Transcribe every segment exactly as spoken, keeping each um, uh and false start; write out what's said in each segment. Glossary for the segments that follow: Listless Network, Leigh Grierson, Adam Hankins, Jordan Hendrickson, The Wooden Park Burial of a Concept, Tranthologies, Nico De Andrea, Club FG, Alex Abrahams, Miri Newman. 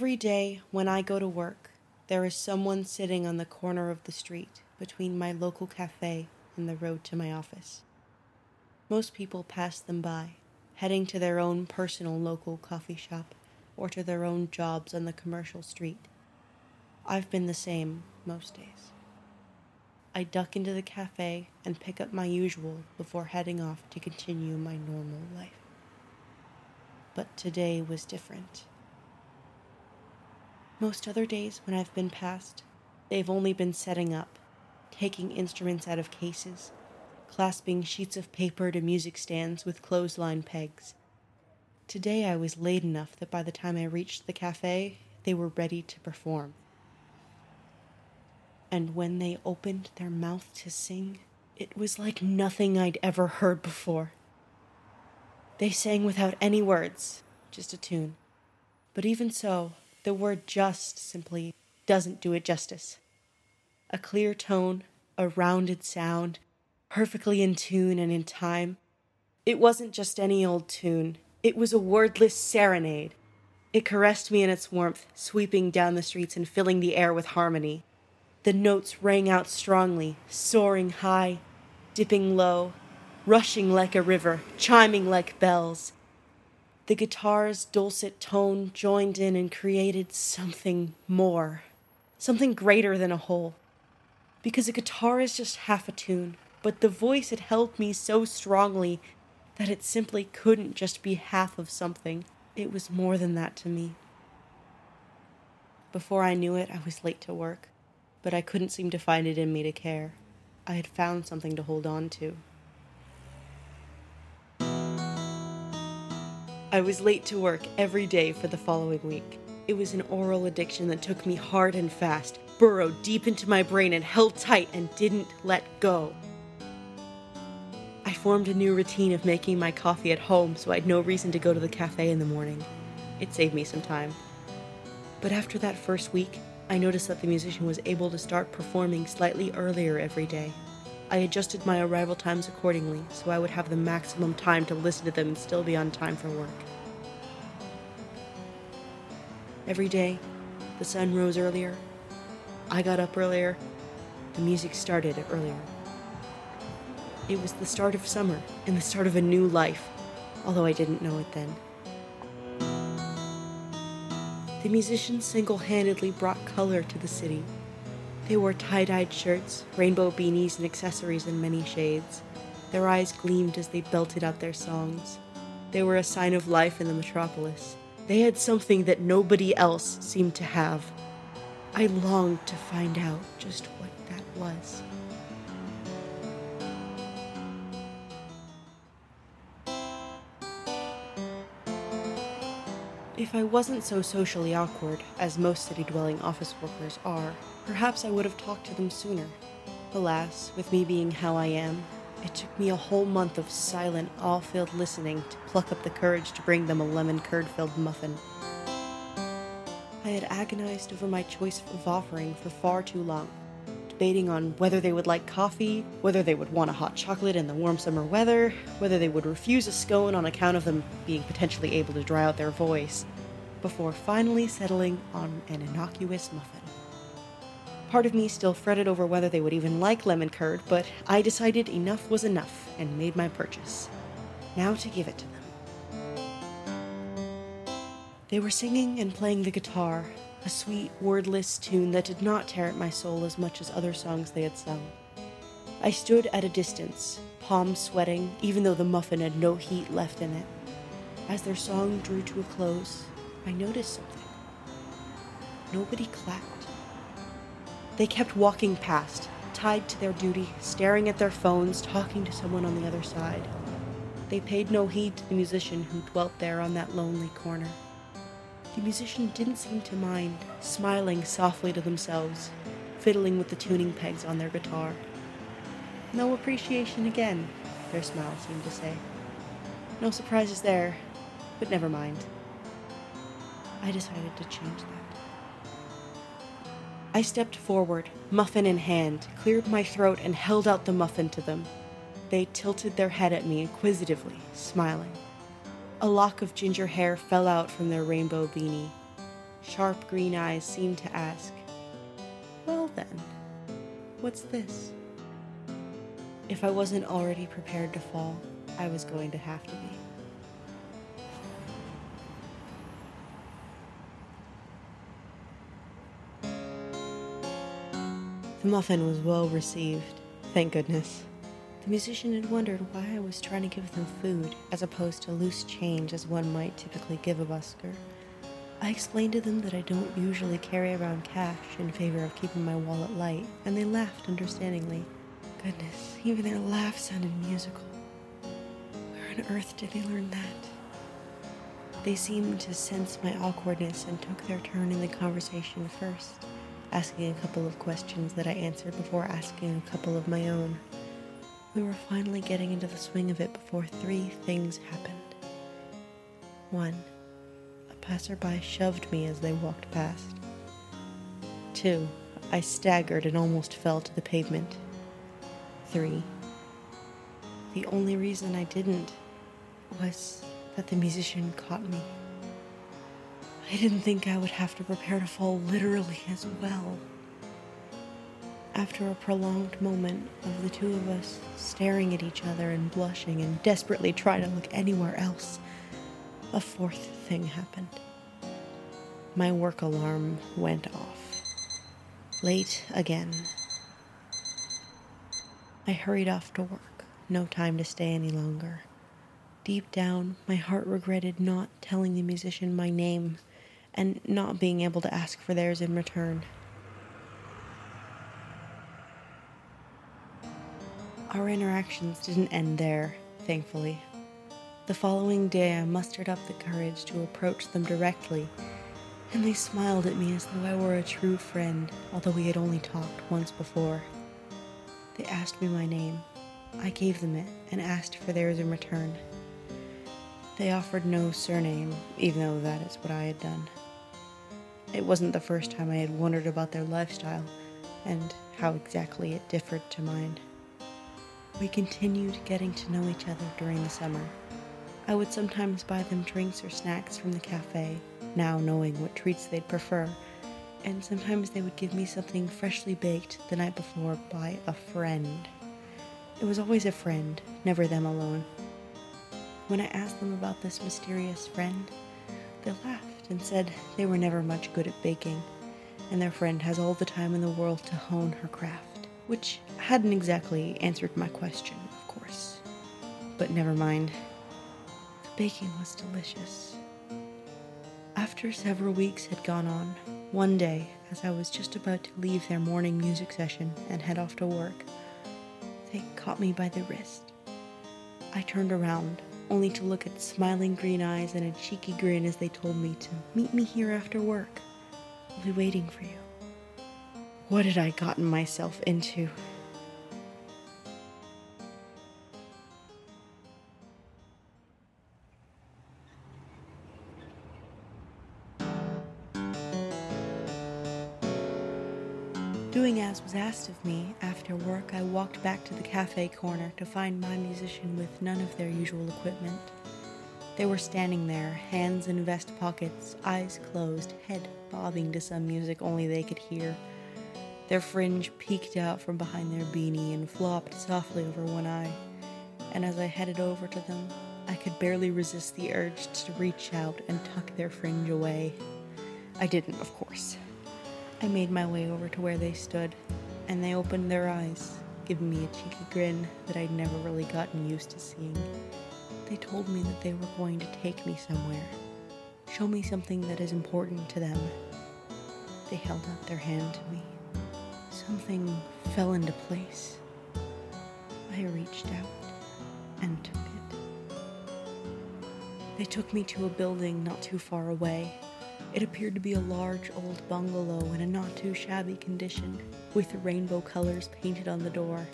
Every day when I go to work, there is someone sitting on the corner of the street between my local cafe and the road to my office. Most people pass them by, heading to their own personal local coffee shop or to their own jobs on the commercial street. I've been the same most days. I duck into the cafe and pick up my usual before heading off to continue my normal life. But today was different. Most other days when I've been past, they've only been setting up, taking instruments out of cases, clasping sheets of paper to music stands with clothesline pegs. Today I was late enough that by the time I reached the cafe, they were ready to perform. And when they opened their mouth to sing, it was like nothing I'd ever heard before. They sang without any words, just a tune. But even so, the word just simply doesn't do it justice. A clear tone, a rounded sound, perfectly in tune and in time. It wasn't just any old tune. It was a wordless serenade. It caressed me in its warmth, sweeping down the streets and filling the air with harmony. The notes rang out strongly, soaring high, dipping low, rushing like a river, chiming like bells. The guitar's dulcet tone joined in and created something more, something greater than a whole. Because a guitar is just half a tune, but the voice had held me so strongly that it simply couldn't just be half of something. It was more than that to me. Before I knew it, I was late to work. But I couldn't seem to find it in me to care. I had found something to hold on to. I was late to work every day for the following week. It was an oral addiction that took me hard and fast, burrowed deep into my brain and held tight and didn't let go. I formed a new routine of making my coffee at home, so I had no reason to go to the cafe in the morning. It saved me some time. But after that first week, I noticed that the musician was able to start performing slightly earlier every day. I adjusted my arrival times accordingly, so I would have the maximum time to listen to them and still be on time for work. Every day, the sun rose earlier, I got up earlier, the music started earlier. It was the start of summer and the start of a new life, although I didn't know it then. The musicians single-handedly brought color to the city. They wore tie-dyed shirts, rainbow beanies, and accessories in many shades. Their eyes gleamed as they belted out their songs. They were a sign of life in the metropolis. They had something that nobody else seemed to have. I longed to find out just what that was. If I wasn't so socially awkward, as most city-dwelling office workers are, perhaps I would have talked to them sooner. Alas, with me being how I am, it took me a whole month of silent, awe-filled listening to pluck up the courage to bring them a lemon curd-filled muffin. I had agonized over my choice of offering for far too long, debating on whether they would like coffee, whether they would want a hot chocolate in the warm summer weather, whether they would refuse a scone on account of them being potentially able to dry out their voice, before finally settling on an innocuous muffin. Part of me still fretted over whether they would even like lemon curd, but I decided enough was enough and made my purchase. Now to give it to them. They were singing and playing the guitar, a sweet, wordless tune that did not tear at my soul as much as other songs they had sung. I stood at a distance, palms sweating, even though the muffin had no heat left in it. As their song drew to a close, I noticed something. Nobody clapped. They kept walking past, tied to their duty, staring at their phones, talking to someone on the other side. They paid no heed to the musician who dwelt there on that lonely corner. The musician didn't seem to mind, smiling softly to themselves, fiddling with the tuning pegs on their guitar. No appreciation again, their smile seemed to say. No surprises there, but never mind. I decided to change that. I stepped forward, muffin in hand, cleared my throat, and held out the muffin to them. They tilted their head at me inquisitively, smiling. A lock of ginger hair fell out from their rainbow beanie. sharp green eyes seemed to ask, "Well then, what's this?" If I wasn't already prepared to fall, I was going to have to be. The muffin was well received, thank goodness. The musician had wondered why I was trying to give them food, as opposed to loose change as one might typically give a busker. I explained to them that I don't usually carry around cash in favor of keeping my wallet light, and they laughed understandingly. Goodness, even their laugh sounded musical. Where on earth did they learn that? They seemed to sense my awkwardness and took their turn in the conversation first, asking a couple of questions that I answered before asking a couple of my own. We were finally getting into the swing of it before three things happened. One, a passerby shoved me as they walked past. Two, I staggered and almost fell to the pavement. Three, the only reason I didn't was that the musician caught me. I didn't think I would have to prepare to fall literally as well. After a prolonged moment of the two of us staring at each other and blushing and desperately trying to look anywhere else, a fourth thing happened. My work alarm went off. Late again. I hurried off to work, no time to stay any longer. Deep down, my heart regretted not telling the musician my name and not being able to ask for theirs in return. Our interactions didn't end there, thankfully. The following day, I mustered up the courage to approach them directly, and they smiled at me as though I were a true friend, although we had only talked once before. They asked me my name. I gave them it and asked for theirs in return. They offered no surname, even though that is what I had done. It wasn't the first time I had wondered about their lifestyle and how exactly it differed to mine. We continued getting to know each other during the summer. I would sometimes buy them drinks or snacks from the cafe, now knowing what treats they'd prefer, and sometimes they would give me something freshly baked the night before by a friend. It was always a friend, never them alone. When I asked them about this mysterious friend, they laughed and said they were never much good at baking, and their friend has all the time in the world to hone her craft, which hadn't exactly answered my question, of course. But never mind. The baking was delicious. After several weeks had gone on, one day, as I was just about to leave their morning music session and head off to work, they caught me by the wrist. I turned around, only to look at smiling green eyes and a cheeky grin as they told me to meet me here after work. I'll be waiting for you. What had I gotten myself into? Doing as was asked of me, after work I walked back to the cafe corner to find my musician with none of their usual equipment. They were standing there, hands in vest pockets, eyes closed, head bobbing to some music only they could hear. Their fringe peeked out from behind their beanie and flopped softly over one eye, and as I headed over to them, I could barely resist the urge to reach out and tuck their fringe away. I didn't, of course. I made my way over to where they stood, and they opened their eyes, giving me a cheeky grin that I'd never really gotten used to seeing. They told me that they were going to take me somewhere, show me something that is important to them. They held out their hand to me. Something fell into place. I reached out and took it. They took me to a building not too far away. It appeared to be a large old bungalow in a not-too-shabby condition, with rainbow colors painted on the door.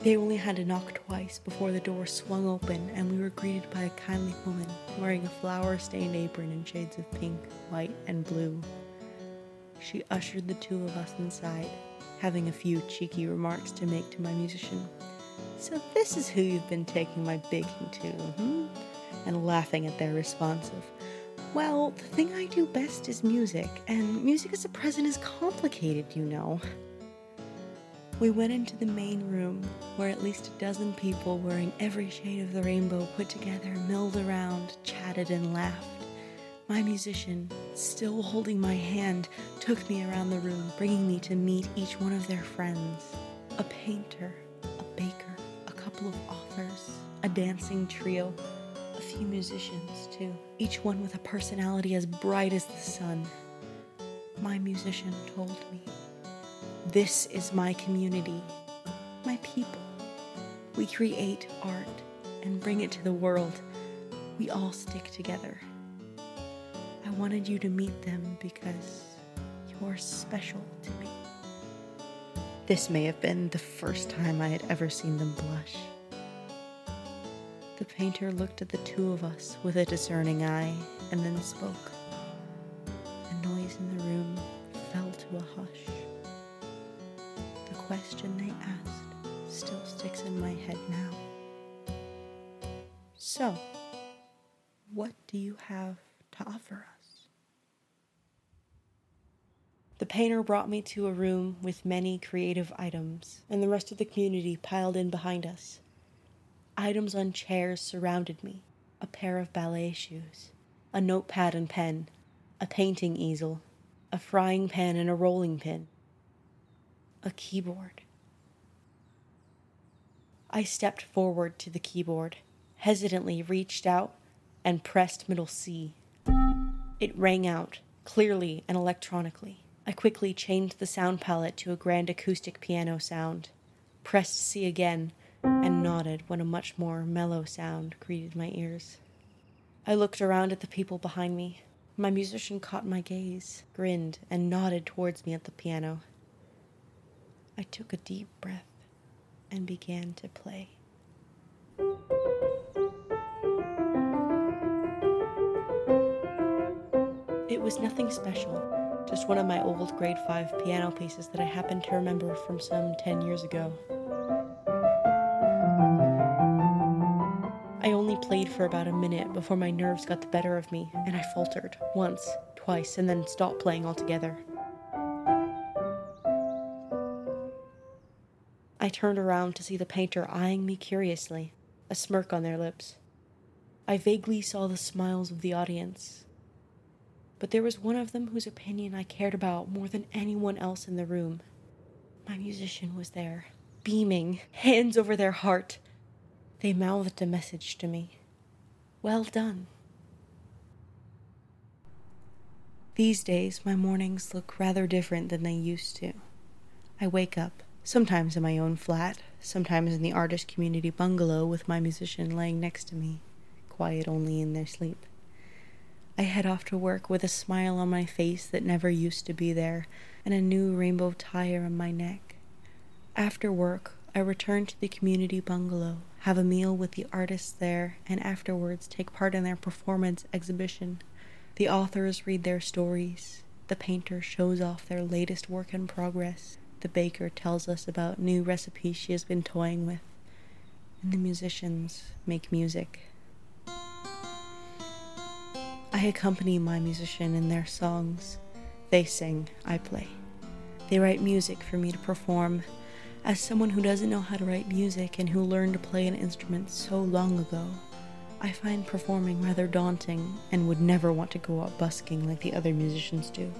They only had to knock twice before the door swung open, and we were greeted by a kindly woman wearing a flower-stained apron in shades of pink, white, and blue. She ushered the two of us inside, having a few cheeky remarks to make to my musician. "So this is who you've been taking my baking to, hmm?" and laughing at their response of, Well, the thing I do best is music, and music as a present is complicated, you know. We went into the main room, where at least a dozen people wearing every shade of the rainbow put together, milled around, chatted and laughed. My musician, still holding my hand, took me around the room, bringing me to meet each one of their friends. A painter, a baker, a couple of authors, a dancing trio, a few musicians too, each one with a personality as bright as the sun. My musician told me, "This is my community, my people. We create art and bring it to the world. We all stick together. I wanted you to meet them because you're special to me." This may have been the first time I had ever seen them blush. The painter looked at the two of us with a discerning eye and then spoke. The noise in the room fell to a hush. The question they asked still sticks in my head now. So, what do you have to offer us? The painter brought me to a room with many creative items, and the rest of the community piled in behind us. Items on chairs surrounded me, a pair of ballet shoes, a notepad and pen, a painting easel, a frying pan and a rolling pin, a keyboard. I stepped forward to the keyboard, hesitantly reached out, and pressed middle C. It rang out, clearly and electronically. I quickly changed the sound palette to a grand acoustic piano sound, pressed C again, and nodded when a much more mellow sound greeted my ears. I looked around at the people behind me. My musician caught my gaze, grinned, and nodded towards me at the piano. I took a deep breath and began to play. It was nothing special, just one of my old grade five piano pieces that I happened to remember from some ten years ago. I only played for about a minute before my nerves got the better of me, and I faltered once, twice, and then stopped playing altogether. I turned around to see the painter eyeing me curiously, a smirk on their lips. I vaguely saw the smiles of the audience. But there was one of them whose opinion I cared about more than anyone else in the room. My musician was there, beaming, hands over their heart. They mouthed a message to me. "Well done." These days, my mornings look rather different than they used to. I wake up. Sometimes in my own flat, sometimes in the artist community bungalow with my musician laying next to me, quiet only in their sleep. I head off to work with a smile on my face that never used to be there, and a new rainbow tie around my neck. After work, I return to the community bungalow, have a meal with the artists there, and afterwards take part in their performance exhibition. The authors read their stories, the painter shows off their latest work in progress, the baker tells us about new recipes she has been toying with, and the musicians make music. I accompany my musician in their songs. They sing, I play. They write music for me to perform. As someone who doesn't know how to write music and who learned to play an instrument so long ago, I find performing rather daunting and would never want to go out busking like the other musicians do.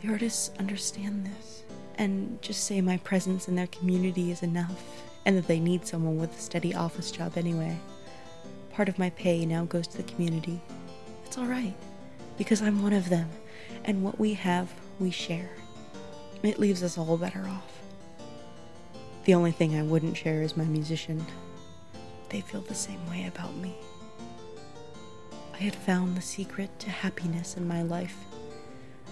The artists understand this, and just say my presence in their community is enough, and that they need someone with a steady office job anyway. Part of my pay now goes to the community. It's alright, because I'm one of them, and what we have, we share. It leaves us all better off. The only thing I wouldn't share is my musician. They feel the same way about me. I had found the secret to happiness in my life.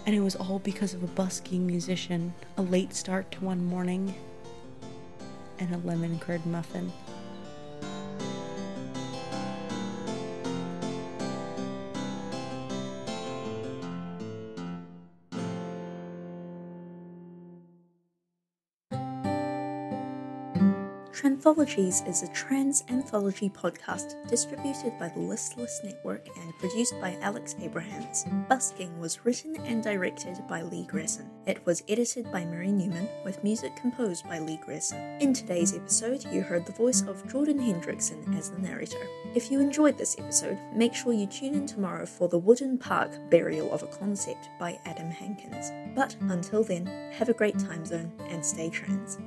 And it was all because of a busking musician, a late start to one morning, and a lemon curd muffin. Tranthologies is a trans anthology podcast distributed by the Listless Network and produced by Alex Abrahams. Busking was written and directed by Leigh Grierson. It was edited by Miri Newman, with music composed by Leigh Grierson. In today's episode, you heard the voice of Jordan Hendrickson as the narrator. If you enjoyed this episode, make sure you tune in tomorrow for The Wooden Park Burial of a Concept by Adam Hankins. But until then, have a great time zone and stay trans.